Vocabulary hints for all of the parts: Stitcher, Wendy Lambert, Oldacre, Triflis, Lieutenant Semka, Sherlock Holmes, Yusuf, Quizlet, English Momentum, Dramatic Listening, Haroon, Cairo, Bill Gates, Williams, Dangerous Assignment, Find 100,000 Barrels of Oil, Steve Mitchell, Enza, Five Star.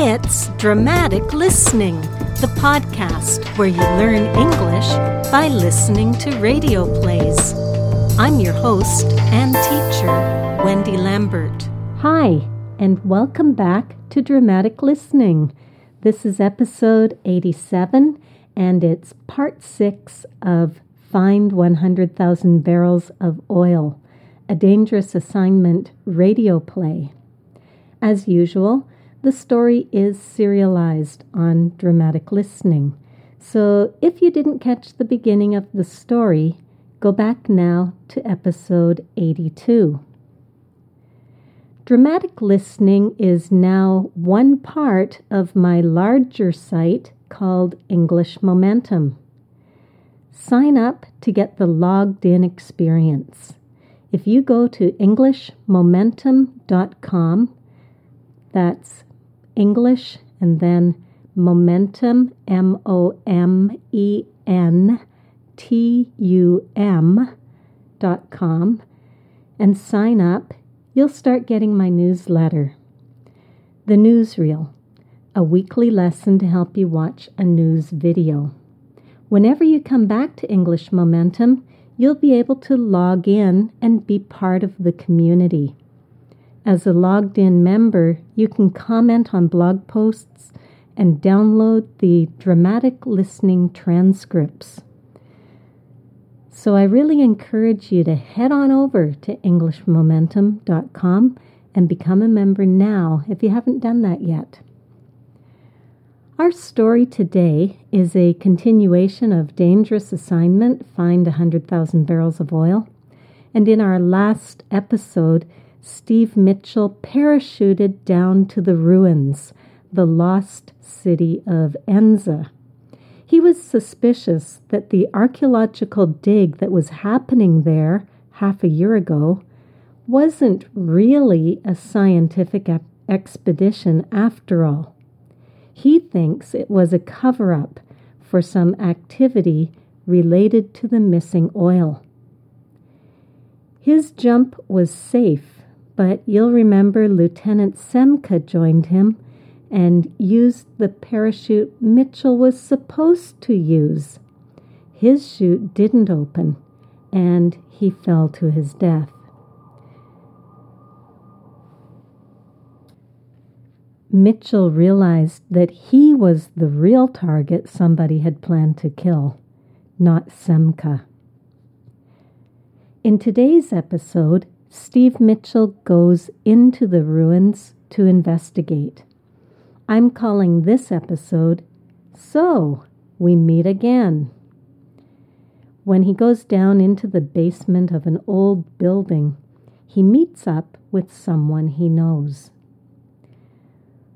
It's Dramatic Listening, the podcast where you learn English by listening to radio plays. I'm your host and teacher, Wendy Lambert. Hi, and welcome back to Dramatic Listening. This is episode 87, and it's part 6 of Find 100,000 Barrels of Oil, a Dangerous Assignment radio play. As usual, the story is serialized on Dramatic Listening, so if you didn't catch the beginning of the story, go back now to episode 82. Dramatic Listening is now one part of my larger site called English Momentum. Sign up to get the logged-in experience. If you go to EnglishMomentum.com, that's English, and then Momentum, MOMENTUM.com, and sign up, you'll start getting my newsletter. The Newsreel, a weekly lesson to help you watch a news video. Whenever you come back to English Momentum, you'll be able to log in and be part of the community. As a logged-in member, you can comment on blog posts and download the dramatic listening transcripts. So I really encourage you to head on over to EnglishMomentum.com and become a member now if you haven't done that yet. Our story today is a continuation of Dangerous Assignment, Find 100,000 Barrels of Oil. And in our last episode, Steve Mitchell parachuted down to the ruins, the lost city of Enza. He was suspicious that the archaeological dig that was happening there half a year ago wasn't really a scientific expedition after all. He thinks it was a cover-up for some activity related to the missing oil. His jump was safe, but you'll remember Lieutenant Semka joined him and used the parachute Mitchell was supposed to use. His chute didn't open, and he fell to his death. Mitchell realized that he was the real target somebody had planned to kill, not Semka. In today's episode, Steve Mitchell goes into the ruins to investigate. I'm calling this episode, So We Meet Again. When he goes down into the basement of an old building, he meets up with someone he knows.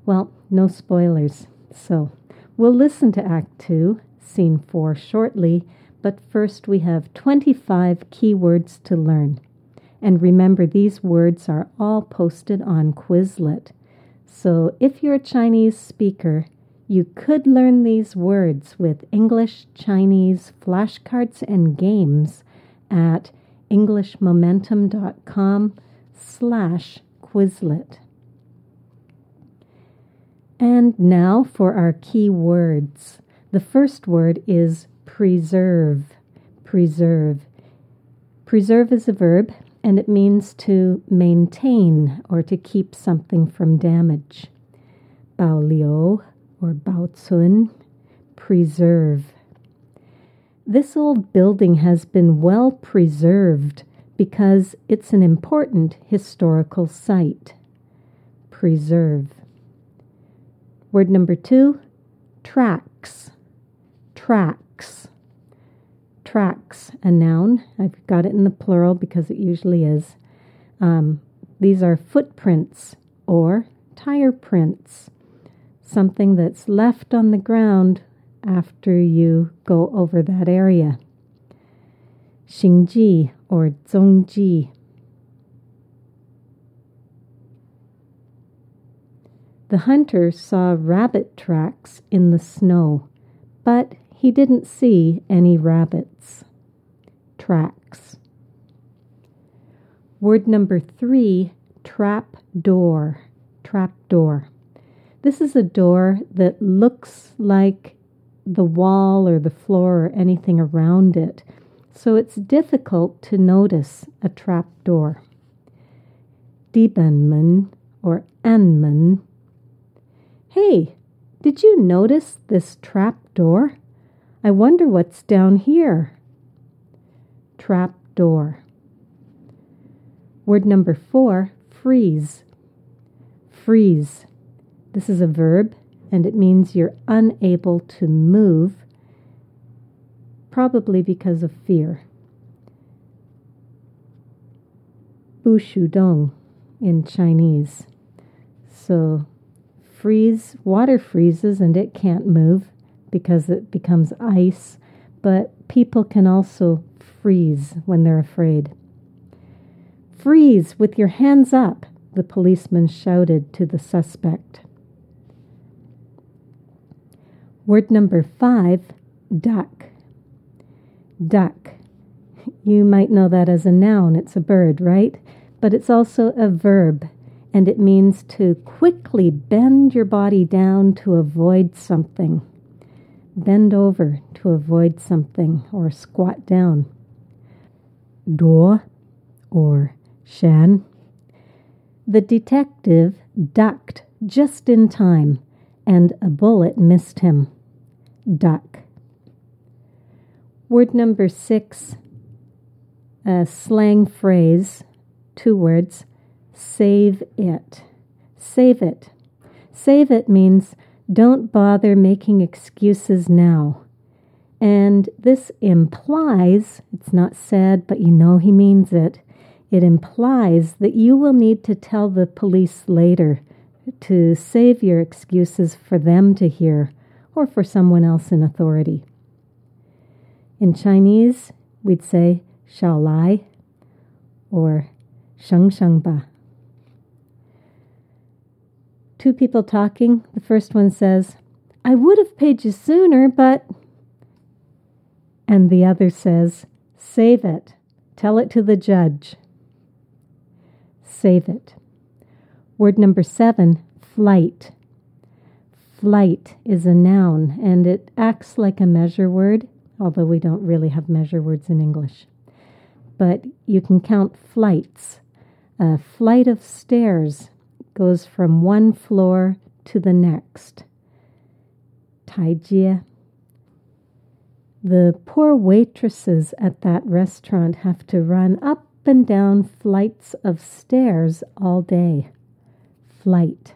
Well, no spoilers, so we'll listen to Act 2, Scene 4 shortly, but first we have 25 key words to learn. And remember, these words are all posted on Quizlet. So if you're a Chinese speaker, you could learn these words with English-Chinese flashcards and games at englishmomentum.com/Quizlet. And now for our key words. The first word is preserve. Preserve. Preserve is a verb, and it means to maintain or to keep something from damage. Bao liu or bao cun, preserve. This old building has been well preserved because it's an important historical site. Preserve. Word number 2, tracks. Tracks. Tracks, a noun. I've got it in the plural because it usually is. These are footprints or tire prints, something that's left on the ground after you go over that area. Xingji or zongji. The hunter saw rabbit tracks in the snow, but he didn't see any rabbits. Tracks. Word number 3, trap door. Trap door. This is a door that looks like the wall or the floor or anything around it, so it's difficult to notice a trap door. Diebenmann or Anmann. Hey, did you notice this trap door? I wonder what's down here. Trap door. Word number 4, freeze. Freeze. This is a verb, and it means you're unable to move, probably because of fear. Bushudong in Chinese. So, freeze, water freezes and it can't move because it becomes ice, but people can also freeze when they're afraid. Freeze with your hands up, the policeman shouted to the suspect. Word number 5, duck. Duck. You might know that as a noun. It's a bird, right? But it's also a verb, and it means to quickly bend your body down to avoid something. Bend over to avoid something, or squat down. Duo, or shan. The detective ducked just in time, and a bullet missed him. Duck. Word number 6, a slang phrase, 2 words, save it. Save it. Save it means don't bother making excuses now. And this implies, it's not said, but you know he means it, it implies that you will need to tell the police later to save your excuses for them to hear or for someone else in authority. In Chinese, we'd say "shao lai" or "sheng sheng ba." 2 people talking. The first one says, "I would have paid you sooner, but..." And the other says, "Save it. Tell it to the judge." Save it. Word number 7, flight. Flight is a noun, and it acts like a measure word, although we don't really have measure words in English. But you can count flights. A flight of stairs goes from one floor to the next. Taijie. The poor waitresses at that restaurant have to run up and down flights of stairs all day. Flight.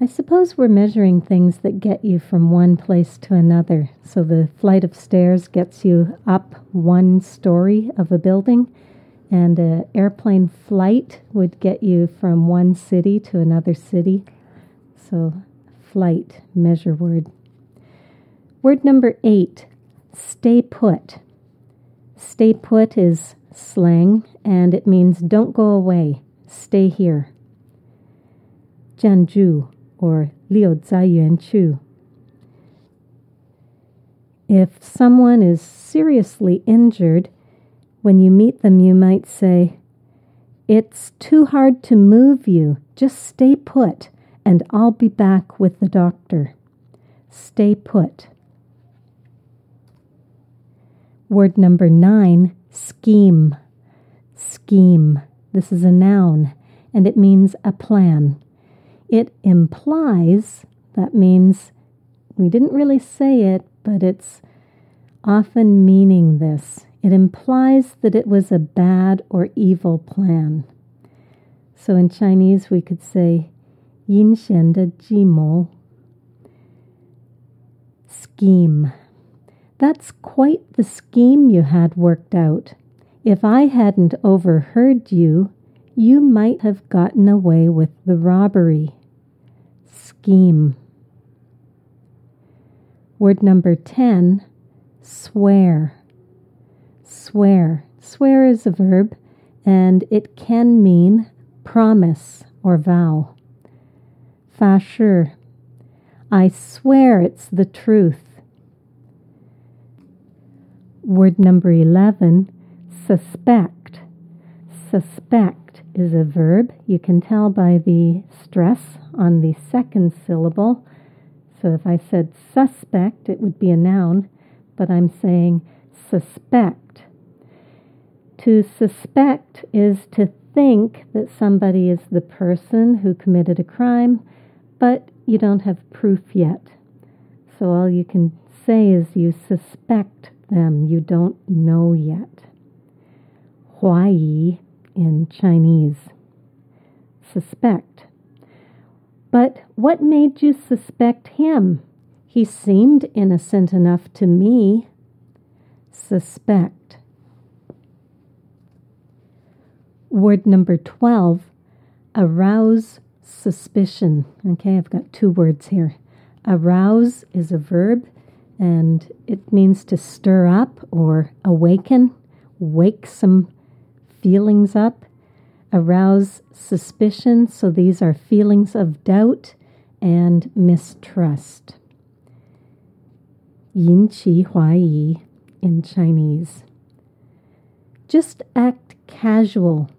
I suppose we're measuring things that get you from one place to another. So the flight of stairs gets you up one story of a building, and an airplane flight would get you from one city to another city. So flight, measure word. Word number 8, stay put. Stay put is slang, and it means don't go away, stay here. Jianju, or Liu Zai Yuan Chu. If someone is seriously injured, when you meet them, you might say, "It's too hard to move you. Just stay put, and I'll be back with the doctor." Stay put. Word number 9, scheme. Scheme. This is a noun, and it means a plan. It implies, that means we didn't really say it, but it's often meaning this. It implies that it was a bad or evil plan. So in Chinese, we could say, "yin xian de ji mou." Scheme. That's quite the scheme you had worked out. If I hadn't overheard you, you might have gotten away with the robbery. Scheme. Word number 10, swear. Swear. Swear is a verb, and it can mean promise or vow. Fashur. I swear it's the truth. Word number 11, suspect. Suspect is a verb. You can tell by the stress on the second syllable. So if I said suspect, it would be a noun, but I'm saying suspect. To suspect is to think that somebody is the person who committed a crime, but you don't have proof yet. So all you can say is you suspect them. You don't know yet. Huayi in Chinese. Suspect. But what made you suspect him? He seemed innocent enough to me. Suspect. Word number 12, arouse suspicion. Okay, I've got two words here. Arouse is a verb, and it means to stir up or awaken, wake some feelings up. Arouse suspicion, so these are feelings of doubt and mistrust. Yin qi hua yi in Chinese. Just act casual.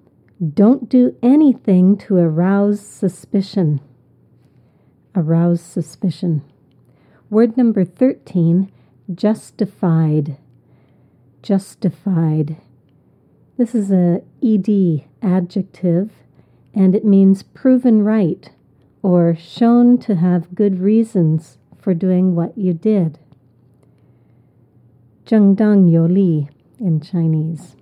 Don't do anything to arouse suspicion. Arouse suspicion. Word number 13, justified. Justified. This is a ed adjective, and it means proven right or shown to have good reasons for doing what you did. Zheng dang you li in Chinese.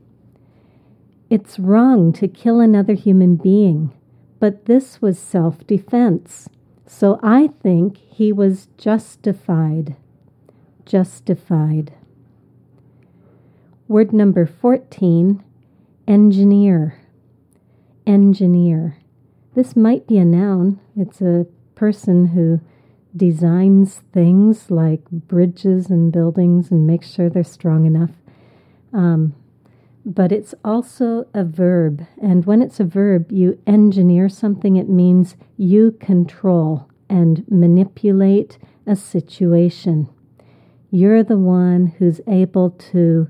It's wrong to kill another human being, but this was self-defense. So I think he was justified. Justified. Word number 14, engineer. Engineer. This might be a noun. It's a person who designs things like bridges and buildings and makes sure they're strong enough. But it's also a verb, and when it's a verb, you engineer something. It means you control and manipulate a situation. You're the one who's able to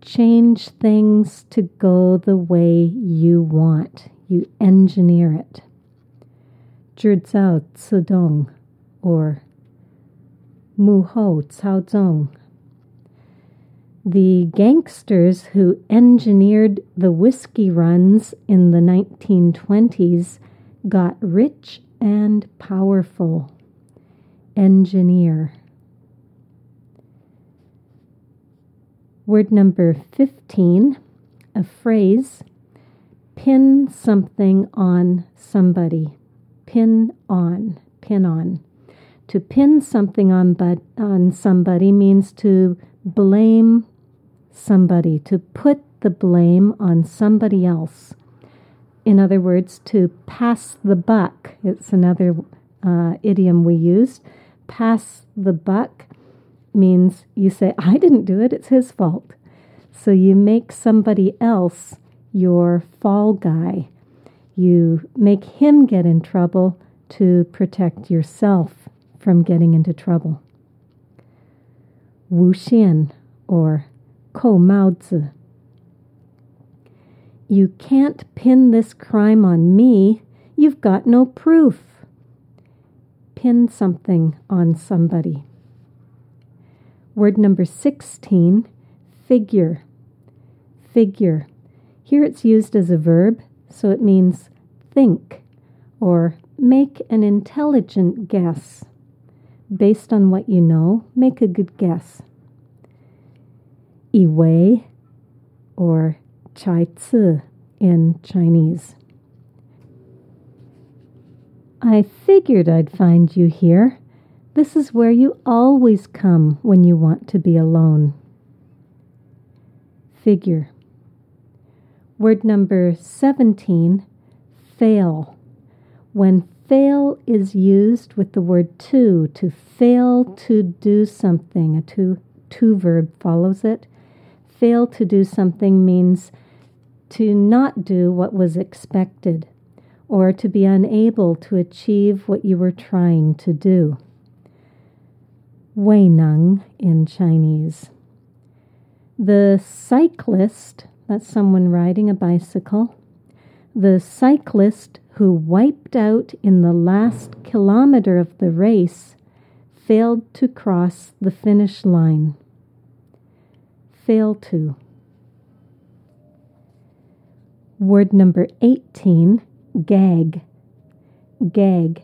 change things to go the way you want. You engineer it. Zhizhao Cudong or Muhou Caozong. The gangsters who engineered the whiskey runs in the 1920s got rich and powerful. Engineer. Word number 15, a phrase, pin something on somebody. Pin on. Pin on. To pin something on somebody means to blame somebody, to put the blame on somebody else. In other words, to pass the buck. It's another idiom we used. Pass the buck means you say, I didn't do it, it's his fault. So you make somebody else your fall guy. You make him get in trouble to protect yourself from getting into trouble. Wu xian or kou maozi. You can't pin this crime on me. You've got no proof. Pin something on somebody. Word number 16, figure. Figure. Here it's used as a verb, so it means think or make an intelligent guess. Based on what you know, make a good guess. Yi wei or chai zi in Chinese. I figured I'd find you here. This is where you always come when you want to be alone. Figure. Word number 17, fail. When fail is used with the word to fail to do something. A to verb follows it. Fail to do something means to not do what was expected or to be unable to achieve what you were trying to do. Wei neng in Chinese. The cyclist That's someone riding a bicycle. The cyclist who wiped out in the last kilometer of the race failed to cross the finish line. Fail to. Word number 18, gag. Gag.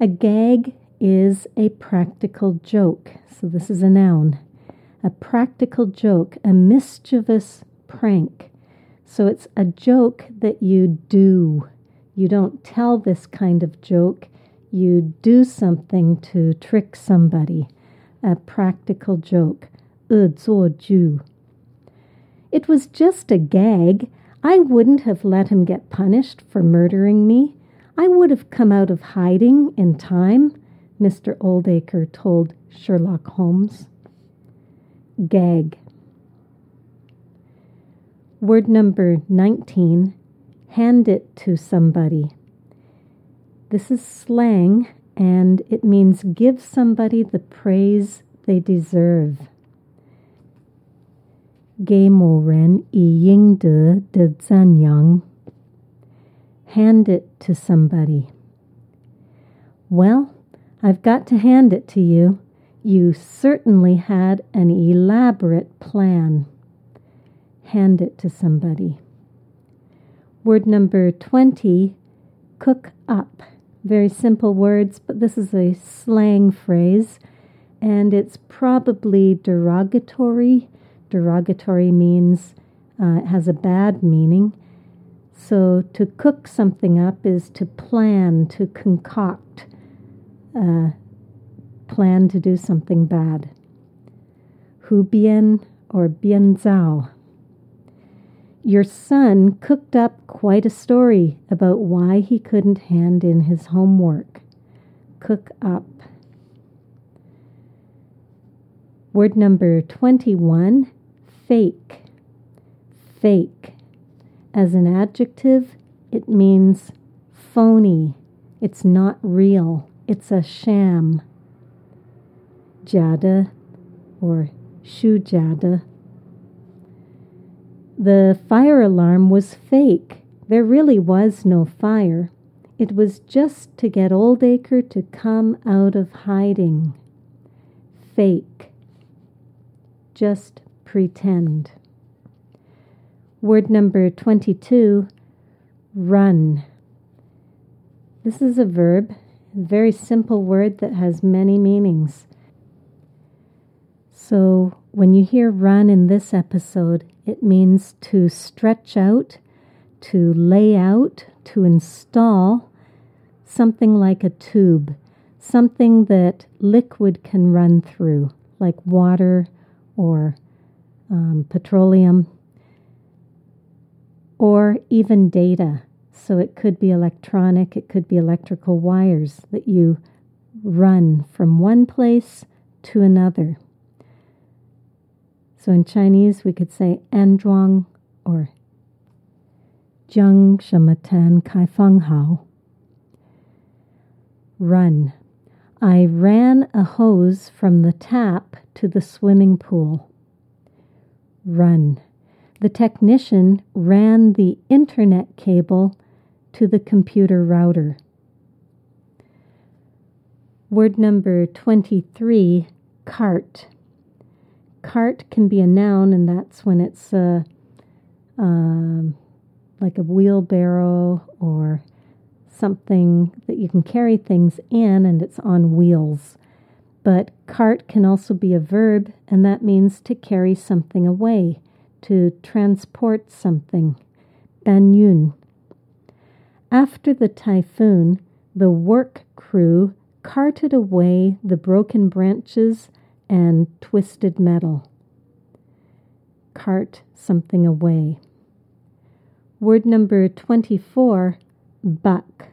A gag is a practical joke. So this is a noun. A practical joke, a mischievous prank. So it's a joke that you do. You don't tell this kind of joke. You do something to trick somebody. A practical joke. 恶作剧. It was just a gag. I wouldn't have let him get punished for murdering me. I would have come out of hiding in time, Mr. Oldacre told Sherlock Holmes. Gag. Word number 19, hand it to somebody. This is slang, and it means give somebody the praise they deserve. 给某人以应得的赞扬. Hand it to somebody. Well, I've got to hand it to you. You certainly had an elaborate plan. Hand it to somebody. Word number 20, cook up. Very simple words, but this is a slang phrase, and it's probably derogatory. Derogatory means it has a bad meaning. So to cook something up is to plan, to concoct, plan to do something bad. Hu bian or bian zao. Your son cooked up quite a story about why he couldn't hand in his homework. Cook up. Word number 21, fake. Fake. As an adjective, it means phony. It's not real. It's a sham. Jada or shujada. The fire alarm was fake. There really was no fire. It was just to get Oldacre to come out of hiding. Fake. Just pretend. Word number 22, run. This is a verb, a very simple word that has many meanings. So when you hear run in this episode, it means to stretch out, to lay out, to install something like a tube, something that liquid can run through, like water or petroleum, or even data. So it could be electronic, it could be electrical wires that you run from one place to another. So in Chinese, we could say anzhuang or jiang shematan kaifang hao. Run. I ran a hose from the tap to the swimming pool. Run. The technician ran the internet cable to the computer router. Word number 23, cart. Cart can be a noun, and that's when it's like a wheelbarrow or something that you can carry things in, and it's on wheels. But cart can also be a verb, and that means to carry something away, to transport something. Banyun. After the typhoon, the work crew carted away the broken branches and twisted metal. Cart something away. Word number 24, buck.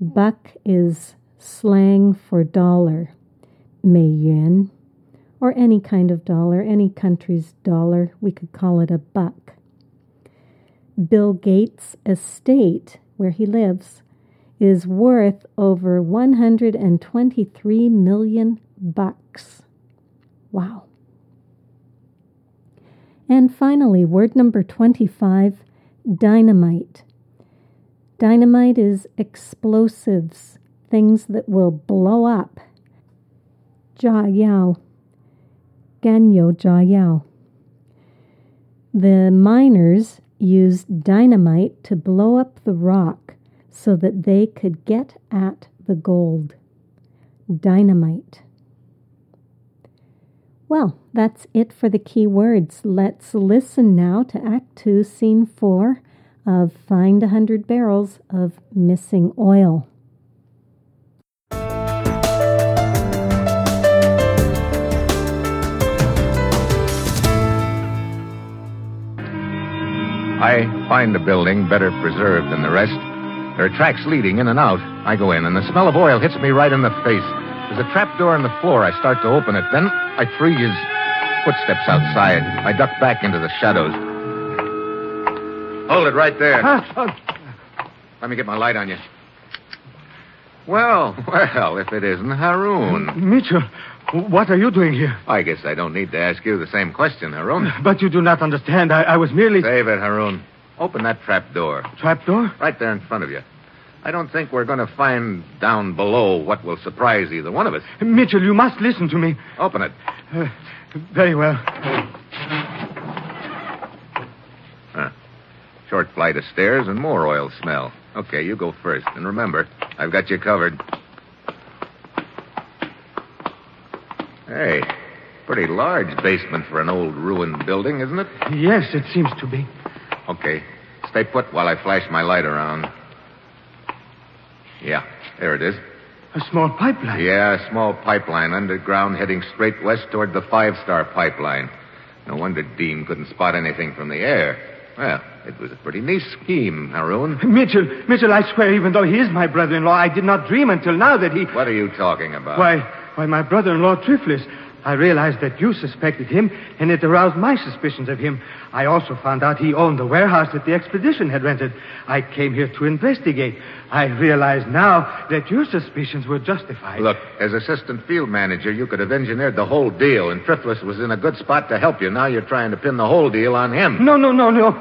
Buck is slang for dollar. 美元. Or any kind of dollar, any country's dollar, we could call it a buck. Bill Gates' estate, where he lives, is worth over 123 million bucks. Wow. And finally, word number 25, dynamite. Dynamite is explosives, things that will blow up. Jia Yao, Ganyo Jia Yao. The miners used dynamite to blow up the rock so that they could get at the gold. Dynamite. Well, that's it for the key words. Let's listen now to Act 2, Scene 4 of Find 100 Barrels of Missing Oil. I find the building better preserved than the rest. There are tracks leading in and out. I go in, and the smell of oil hits me right in the face. There's a trap door in the floor. I start to open it. Then I freeze. Footsteps outside. I duck back into the shadows. Hold it right there. Let me get my light on you. Well, if it isn't Haroon. Mitchell, what are you doing here? I guess I don't need to ask you the same question, Haroon. But you do not understand. I was merely... Save it, Haroon. Open that trap door. Trap door? Right there in front of you. I don't think we're going to find down below what will surprise either one of us. Mitchell, you must listen to me. Open it. Very well. Short flight of stairs and more oil smell. Okay, you go first. And remember, I've got you covered. Hey, pretty large basement for an old ruined building, isn't it? Yes, it seems to be. Okay, stay put while I flash my light around. Yeah, there it is. A small pipeline? Yeah, a small pipeline underground heading straight west toward the 5-Star pipeline. No wonder Dean couldn't spot anything from the air. Well, it was a pretty nice scheme, Haroon. Mitchell, I swear, even though he is my brother-in-law, I did not dream until now that he... What are you talking about? Why, my brother-in-law, Triflis. I realized that you suspected him, and it aroused my suspicions of him. I also found out he owned the warehouse that the expedition had rented. I came here to investigate. I realize now that your suspicions were justified. Look, as assistant field manager, you could have engineered the whole deal, and Triflis was in a good spot to help you. Now you're trying to pin the whole deal on him. No.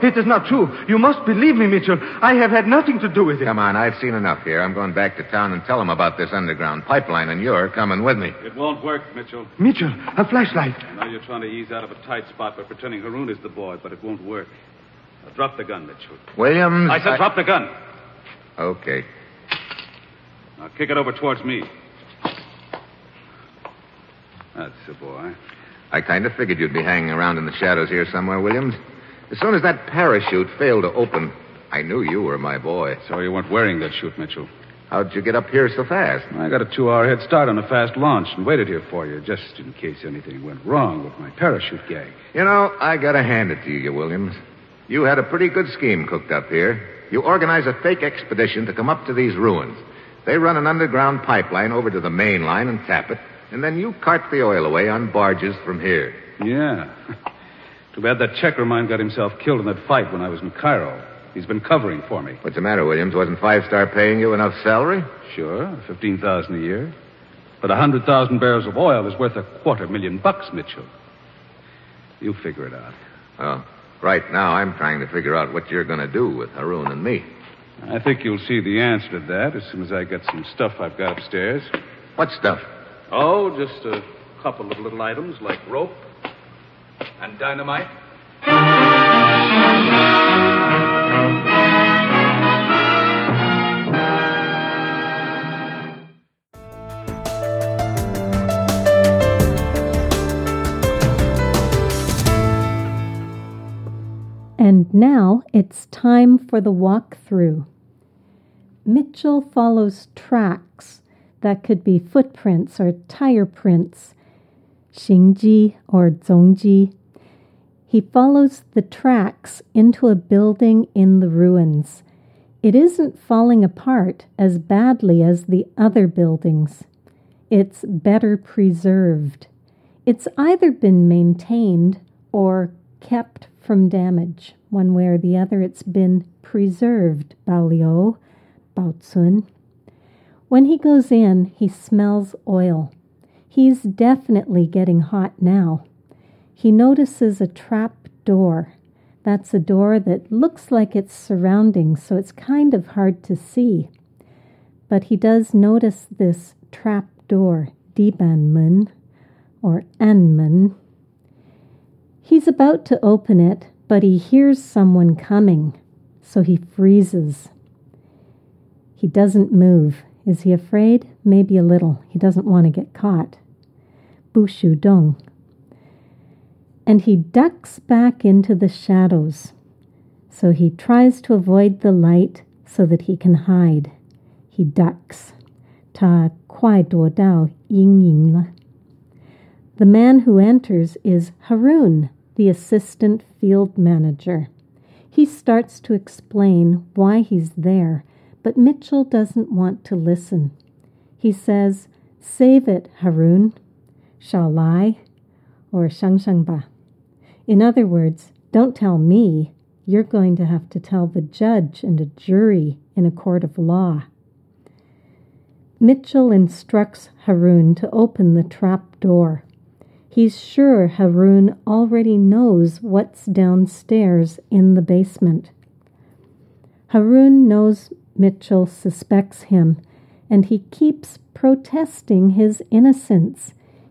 It is not true. You must believe me, Mitchell. I have had nothing to do with it. Come on, I've seen enough here. I'm going back to town and tell him about this underground pipeline, and you're coming with me. It won't work, Mitchell. Mitchell? A flashlight. I know you're trying to ease out of a tight spot by pretending Haroon is the boy, but it won't work. Now drop the gun, Mitchell. Williams... I said drop the gun. Okay. Now kick it over towards me. That's the boy. I kind of figured you'd be hanging around in the shadows here somewhere, Williams. As soon as that parachute failed to open, I knew you were my boy. So you weren't wearing that chute, Mitchell. How'd you get up here so fast? I got a 2-hour head start on a fast launch and waited here for you, just in case anything went wrong with my parachute gag. You know, I gotta hand it to you, Williams. You had a pretty good scheme cooked up here. You organize a fake expedition to come up to these ruins. They run an underground pipeline over to the main line and tap it, and then you cart the oil away on barges from here. Yeah. Too bad that checker of mine got himself killed in that fight when I was in Cairo. He's been covering for me. What's the matter, Williams? Wasn't Five Star paying you enough salary? Sure, $15,000 a year. But 100,000 barrels of oil is worth $250,000, Mitchell. You figure it out. Oh, right now I'm trying to figure out what you're going to do with Haroon and me. I think you'll see the answer to that as soon as I get some stuff I've got upstairs. What stuff? Oh, just a couple of little items like rope and dynamite. And now it's time for the walkthrough. Mitchell follows tracks that could be footprints or tire prints, shingji or zongji. He follows the tracks into a building in the ruins. It isn't falling apart as badly as the other buildings. It's better preserved. It's either been maintained or kept from damage. One way or the other, it's been preserved, Baolio, Baotsun. When he goes in, he smells oil. He's definitely getting hot now. He notices a trap door. That's a door that looks like it's surrounding, so it's kind of hard to see. But he does notice this trap door, Dibanmun, or Anmun. He's about to open it, but he hears someone coming, so he freezes. He doesn't move. Is he afraid? Maybe a little. He doesn't want to get caught. Bushu Dong. And he ducks back into the shadows. So he tries to avoid the light so that he can hide. He ducks. Ta kuai duo dao ying ying le. The man who enters is Haroon, the assistant field manager. He starts to explain why he's there, but Mitchell doesn't want to listen. He says, "Save it, Haroon. Shall I?" or "Shangshangba." In other words, don't tell me. You're going to have to tell the judge and a jury in a court of law. Mitchell instructs Haroon to open the trap door. He's sure Haroon already knows what's downstairs in the basement. Haroon knows Mitchell suspects him, and he keeps protesting his innocence.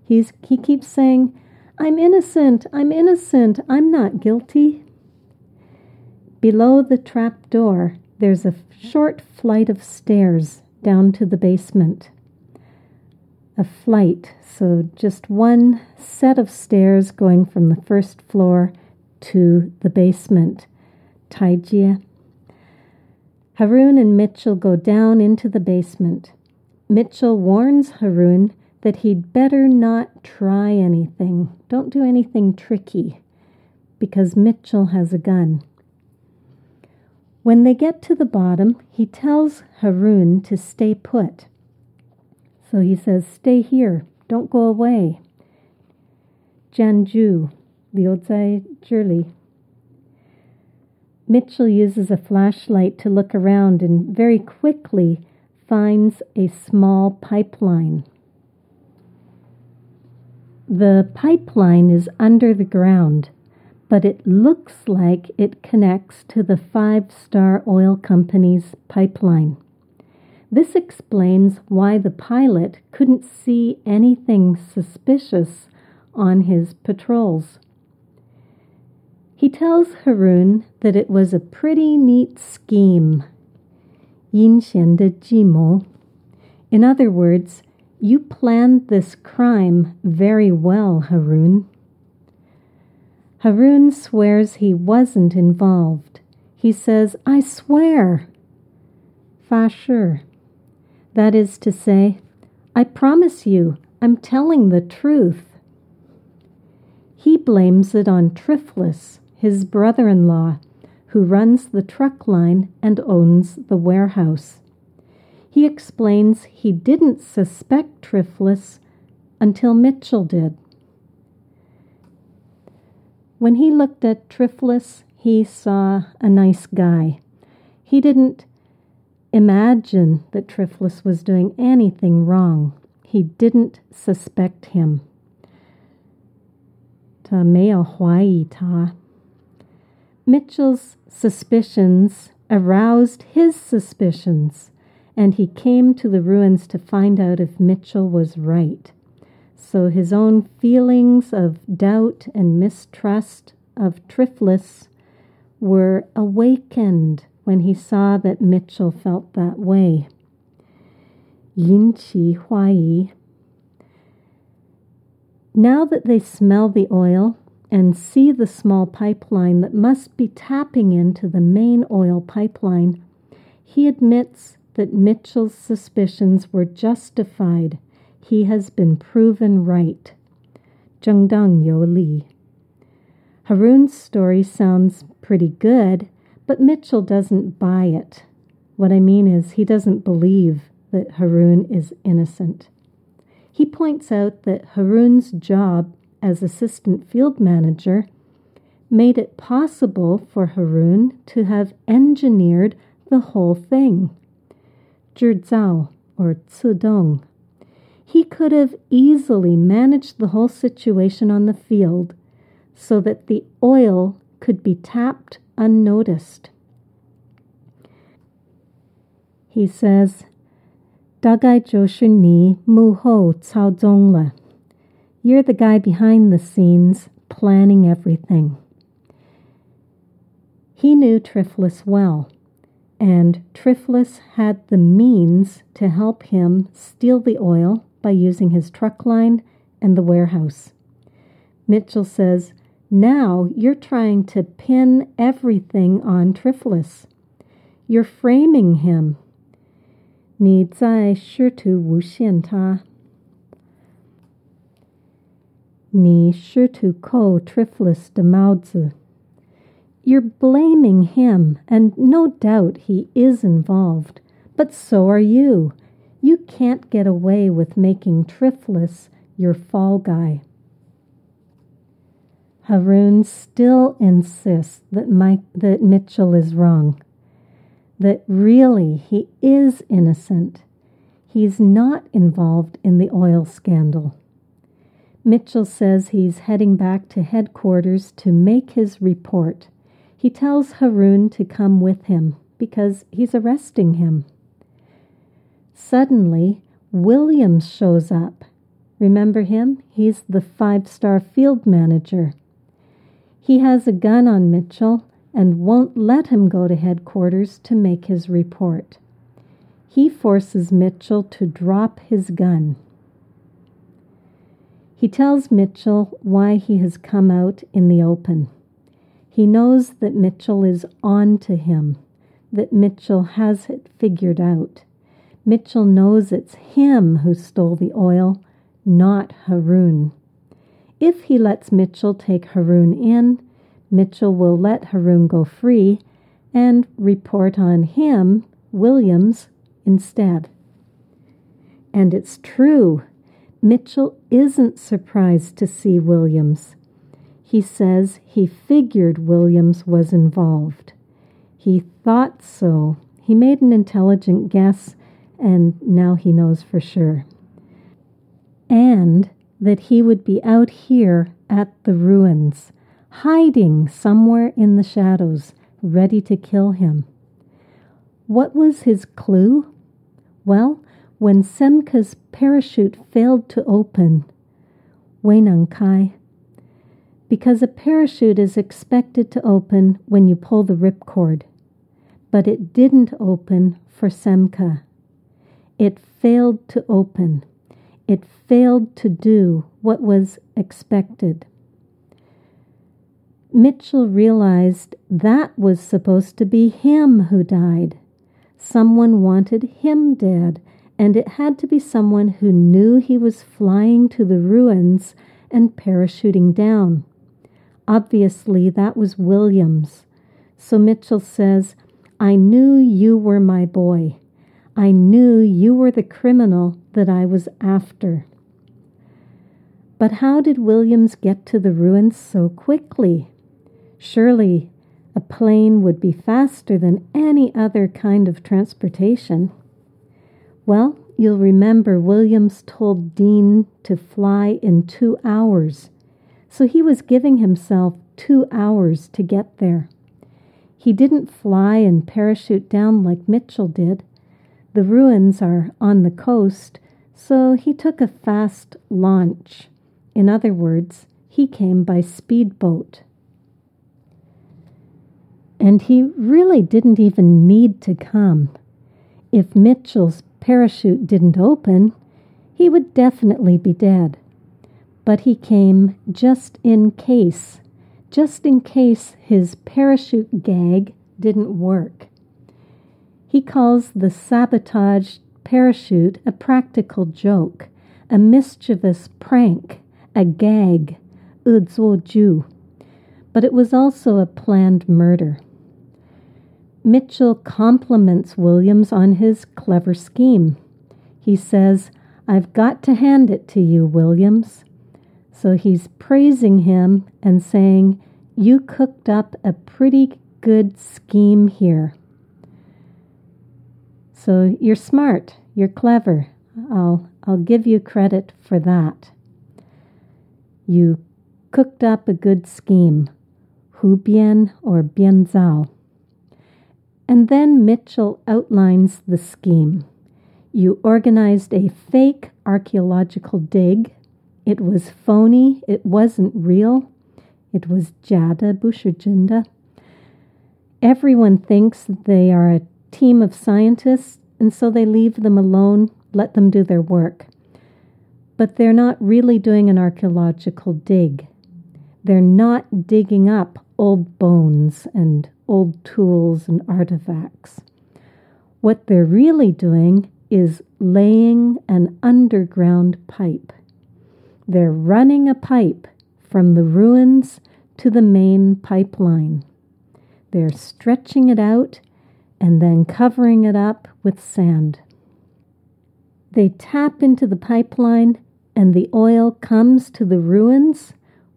He keeps saying, I'm innocent, I'm not guilty." Below the trap door, there's a short flight of stairs down to the basement. A flight, so just one set of stairs going from the first floor to the basement. Taijie. Haroon and Mitchell go down into the basement. Mitchell warns Haroon that he'd better not try anything. Don't do anything tricky, because Mitchell has a gun. When they get to the bottom, he tells Haroon to stay put. So he says, "Stay here, don't go away." Janju, Liozai Jurli. Mitchell uses a flashlight to look around and very quickly finds a small pipeline. The pipeline is under the ground, but it looks like it connects to the 5-Star Oil Company's pipeline. This explains why the pilot couldn't see anything suspicious on his patrols. He tells Haroon that it was a pretty neat scheme. Yin Shen de Jimo. In other words, "You planned this crime very well, Haroon." Haroon swears he wasn't involved. He says, "I swear." Fa Shur. That is to say, "I promise you, I'm telling the truth." He blames it on Triflis, his brother-in-law, who runs the truck line and owns the warehouse. He explains he didn't suspect Triflis until Mitchell did. When he looked at Triflis, he saw a nice guy. He didn't imagine that Triflis was doing anything wrong. He didn't suspect him. Ta mea huai ta. Mitchell's suspicions aroused his suspicions, and he came to the ruins to find out if Mitchell was right. So his own feelings of doubt and mistrust of Triflis were awakened when he saw that Mitchell felt that way. Yin Chi Huai. Now that they smell the oil and see the small pipeline that must be tapping into the main oil pipeline, he admits that Mitchell's suspicions were justified. He has been proven right. Zhengdang Yo Li. Haroon's story sounds pretty good, but Mitchell doesn't buy it. What I mean is, he doesn't believe that Haroon is innocent. He points out that Haroon's job as assistant field manager made it possible for Haroon to have engineered the whole thing. Zhizhao, or Cudong. He could have easily managed the whole situation on the field so that the oil could be tapped unnoticed. He says, Dagai Joshu ni mu ho cao dongle. You're the guy behind the scenes, planning everything. He knew Triflis well, and Triflis had the means to help him steal the oil by using his truck line and the warehouse. Mitchell says, now you're trying to pin everything on Triflis. You're framing him. Ni zai shi tu wu xian ta. Ni shi tu ko Triflis de maozi. You're blaming him, and no doubt he is involved, but so are you. You can't get away with making Triflis your fall guy. Haroon still insists that Mitchell is wrong, that really he is innocent. He's not involved in the oil scandal. Mitchell says he's heading back to headquarters to make his report. He tells Haroon to come with him because he's arresting him. Suddenly, Williams shows up. Remember him? He's the 5-star field manager. He has a gun on Mitchell and won't let him go to headquarters to make his report. He forces Mitchell to drop his gun. He tells Mitchell why he has come out in the open. He knows that Mitchell is on to him, that Mitchell has it figured out. Mitchell knows it's him who stole the oil, not Haroon. If he lets Mitchell take Haroon in, Mitchell will let Haroon go free and report on him, Williams, instead. And it's true. Mitchell isn't surprised to see Williams. He says he figured Williams was involved. He thought so. He made an intelligent guess, and now he knows for sure. And that he would be out here at the ruins, hiding somewhere in the shadows, ready to kill him. What was his clue? Well, when Semka's parachute failed to open, Weinang Kai, because a parachute is expected to open when you pull the ripcord. But it didn't open for Semka. It failed to open. It failed to do what was expected. Mitchell realized that was supposed to be him who died. Someone wanted him dead, and it had to be someone who knew he was flying to the ruins and parachuting down. Obviously, that was Williams. So Mitchell says, I knew you were my boy. I knew you were the criminal that I was after. But how did Williams get to the ruins so quickly? Surely a plane would be faster than any other kind of transportation. Well, you'll remember Williams told Dean to fly in 2 hours. So he was giving himself 2 hours to get there. He didn't fly and parachute down like Mitchell did. The ruins are on the coast, so he took a fast launch. In other words, he came by speedboat. And he really didn't even need to come. If Mitchell's parachute didn't open, he would definitely be dead. But he came just in case his parachute gag didn't work. He calls the sabotaged parachute a practical joke, a mischievous prank, a gag, uzuoju. But it was also a planned murder. Mitchell compliments Williams on his clever scheme. He says, I've got to hand it to you, Williams. So he's praising him and saying, you cooked up a pretty good scheme here. So you're smart, you're clever. I'll give you credit for that. You cooked up a good scheme. Hu Bian or Bian Zhao. And then Mitchell outlines the scheme. You organized a fake archaeological dig. It was phony. It wasn't real. It was Jada Bushurjinda. Everyone thinks they are a team of scientists, and so they leave them alone, let them do their work. But they're not really doing an archaeological dig. They're not digging up old bones and old tools and artifacts. What they're really doing is laying an underground pipe. They're running a pipe from the ruins to the main pipeline. They're stretching it out and then covering it up with sand. They tap into the pipeline and the oil comes to the ruins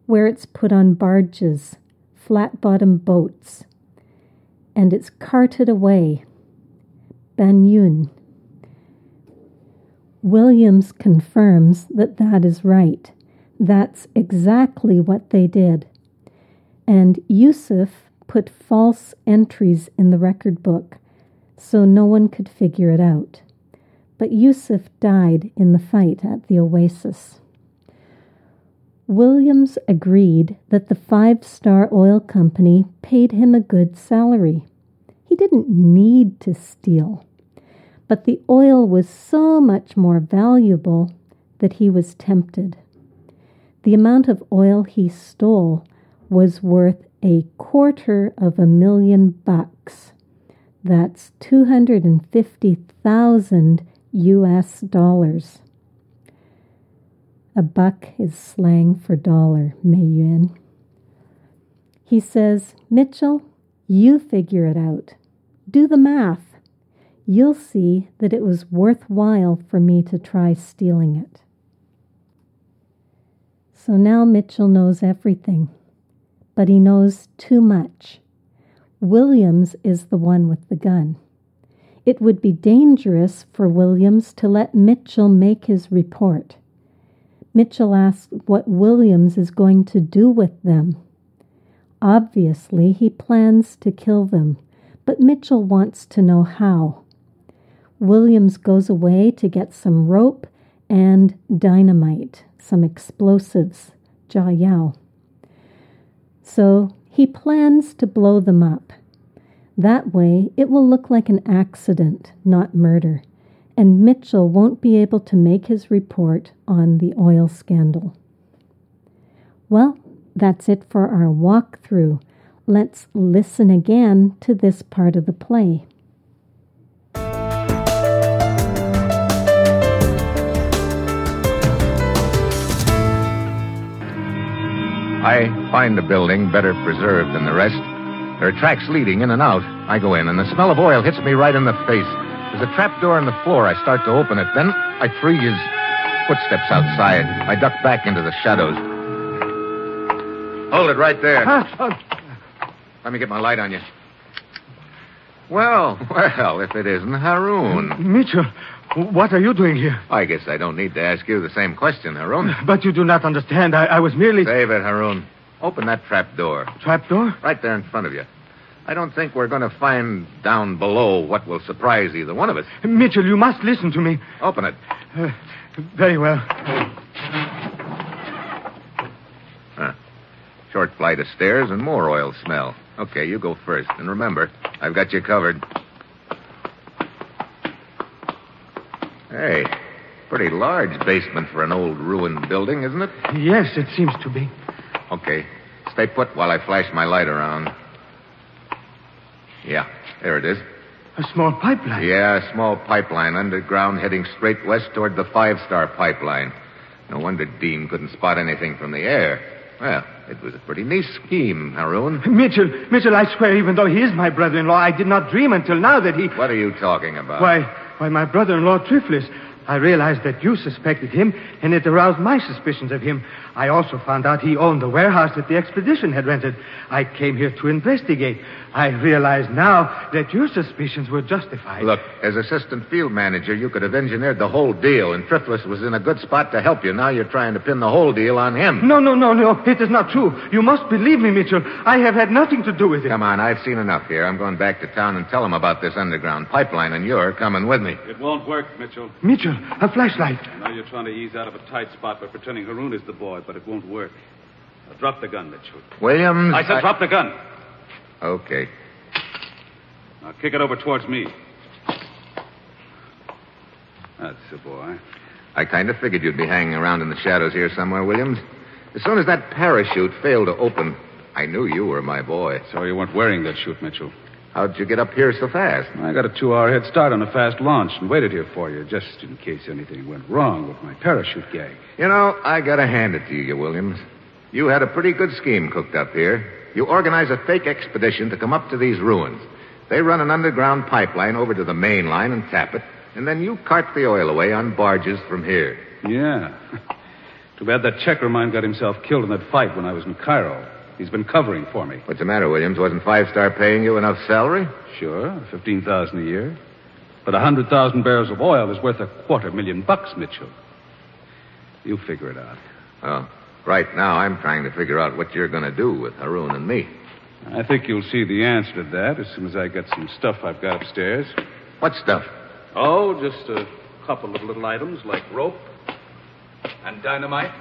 where it's put on barges, flat-bottomed boats, and it's carted away. Banyun. Williams confirms that that is right. That's exactly what they did. And Yusuf put false entries in the record book so no one could figure it out. But Yusuf died in the fight at the oasis. Williams agreed that the Five Star Oil Company paid him a good salary. He didn't need to steal. But the oil was so much more valuable that he was tempted. The amount of oil he stole was worth $250,000. That's $250,000 US. A buck is slang for dollar, Meiyuan. He says, Mitchell, you figure it out. Do the math. You'll see that it was worthwhile for me to try stealing it. So now Mitchell knows everything. But he knows too much. Williams is the one with the gun. It would be dangerous for Williams to let Mitchell make his report. Mitchell asks what Williams is going to do with them. Obviously, he plans to kill them, but Mitchell wants to know how. Williams goes away to get some rope and dynamite, some explosives, Jia Yao. So he plans to blow them up. That way, it will look like an accident, not murder, and Mitchell won't be able to make his report on the oil scandal. Well, that's it for our walkthrough. Let's listen again to this part of the play. I find the building better preserved than the rest. There are tracks leading in and out. I go in, and the smell of oil hits me right in the face. There's a trap door in the floor. I start to open it. Then I freeze. Footsteps outside. I duck back into the shadows. Hold it right there. Let me get my light on you. Well, if it isn't Haroon. Mitchell, what are you doing here? I guess I don't need to ask you the same question, Haroon. But you do not understand. I was merely... Save it, Haroon. Open that trap door. Trap door? Right there in front of you. I don't think we're going to find down below what will surprise either one of us. Mitchell, you must listen to me. Open it. Very well. Short flight of stairs and more oil smell. Okay, you go first. And remember, I've got you covered. Hey, pretty large basement for an old ruined building, isn't it? Yes, it seems to be. Okay, stay put while I flash my light around. Yeah, there it is. A small pipeline? Yeah, a small pipeline underground heading straight west toward the Five Star Pipeline. No wonder Dean couldn't spot anything from the air. Well, it was a pretty nice scheme, Haroon. Mitchell, I swear, even though he is my brother-in-law, I did not dream until now that he... What are you talking about? Why my brother-in-law, Triflis. I realized that you suspected him, and it aroused my suspicions of him. I also found out he owned the warehouse that the expedition had rented. I came here to investigate. I realize now that your suspicions were justified. Look, as assistant field manager, you could have engineered the whole deal, and Triflis was in a good spot to help you. Now you're trying to pin the whole deal on him. No. It is not true. You must believe me, Mitchell. I have had nothing to do with it. Come on, I've seen enough here. I'm going back to town and tell him about this underground pipeline, and you're coming with me. It won't work, Mitchell. Mitchell, a flashlight. I know you're trying to ease out of a tight spot by pretending Haroon is the boy, but it won't work. Now, drop the gun, Mitchell. Williams... I said drop the gun. Okay. Now, kick it over towards me. That's the boy. I kind of figured you'd be hanging around in the shadows here somewhere, Williams. As soon as that parachute failed to open, I knew you were my boy. So you weren't wearing that chute, Mitchell. How'd you get up here so fast? I got a 2-hour head start on a fast launch and waited here for you, just in case anything went wrong with my parachute gag. You know, I gotta hand it to you, Williams. You had a pretty good scheme cooked up here. You organized a fake expedition to come up to these ruins. They run an underground pipeline over to the main line and tap it, and then you cart the oil away on barges from here. Yeah. Too bad that checker of mine got himself killed in that fight when I was in Cairo. He's been covering for me. What's the matter, Williams? Wasn't Five Star paying you enough salary? Sure, $15,000 a year. But 100,000 barrels of oil is worth $250,000, Mitchell. You figure it out. Oh, right now I'm trying to figure out what you're going to do with Haroon and me. I think you'll see the answer to that as soon as I get some stuff I've got upstairs. What stuff? Oh, just a couple of little items like rope and dynamite.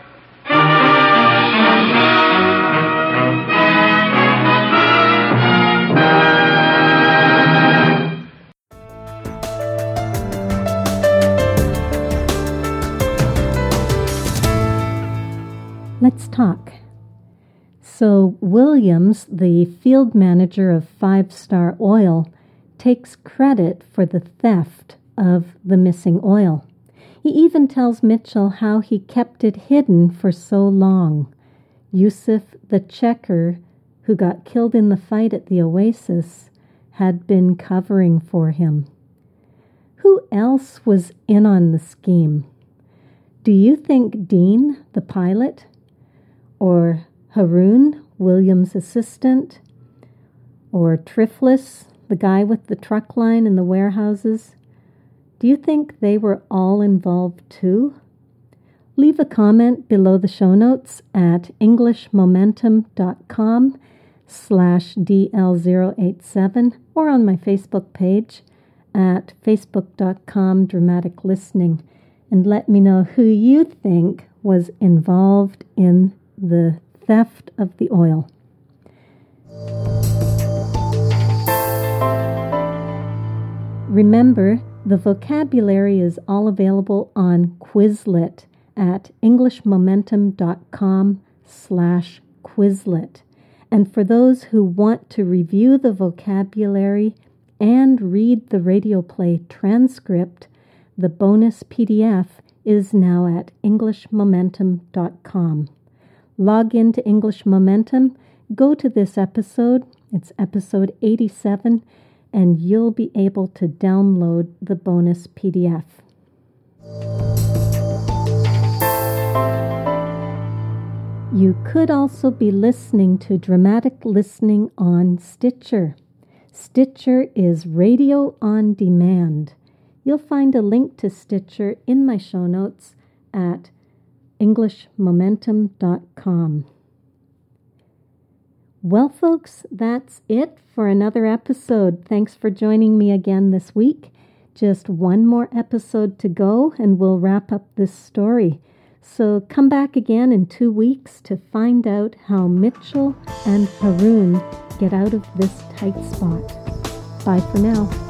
Let's talk. So Williams, the field manager of Five Star Oil, takes credit for the theft of the missing oil. He even tells Mitchell how he kept it hidden for so long. Yusuf, the checker, who got killed in the fight at the Oasis, had been covering for him. Who else was in on the scheme? Do you think Dean, the pilot, or Haroon, Williams' assistant, or Triflis, the guy with the truck line and the warehouses? Do you think they were all involved too? Leave a comment below the show notes at englishmomentum.com/DL087 or on my Facebook page at facebook.com/dramatic listening and let me know who you think was involved in the theft of the oil. Remember, the vocabulary is all available on Quizlet at englishmomentum.com/Quizlet. And for those who want to review the vocabulary and read the radio play transcript, the bonus PDF is now at englishmomentum.com. Log into English Momentum, go to this episode, it's episode 87, and you'll be able to download the bonus PDF. You could also be listening to Dramatic Listening on Stitcher. Stitcher is radio on demand. You'll find a link to Stitcher in my show notes at EnglishMomentum.com. Well, folks, that's it for another episode. Thanks for joining me again this week. Just one more episode to go, and we'll wrap up this story. So come back again in 2 weeks to find out how Mitchell and Haroon get out of this tight spot. Bye for now.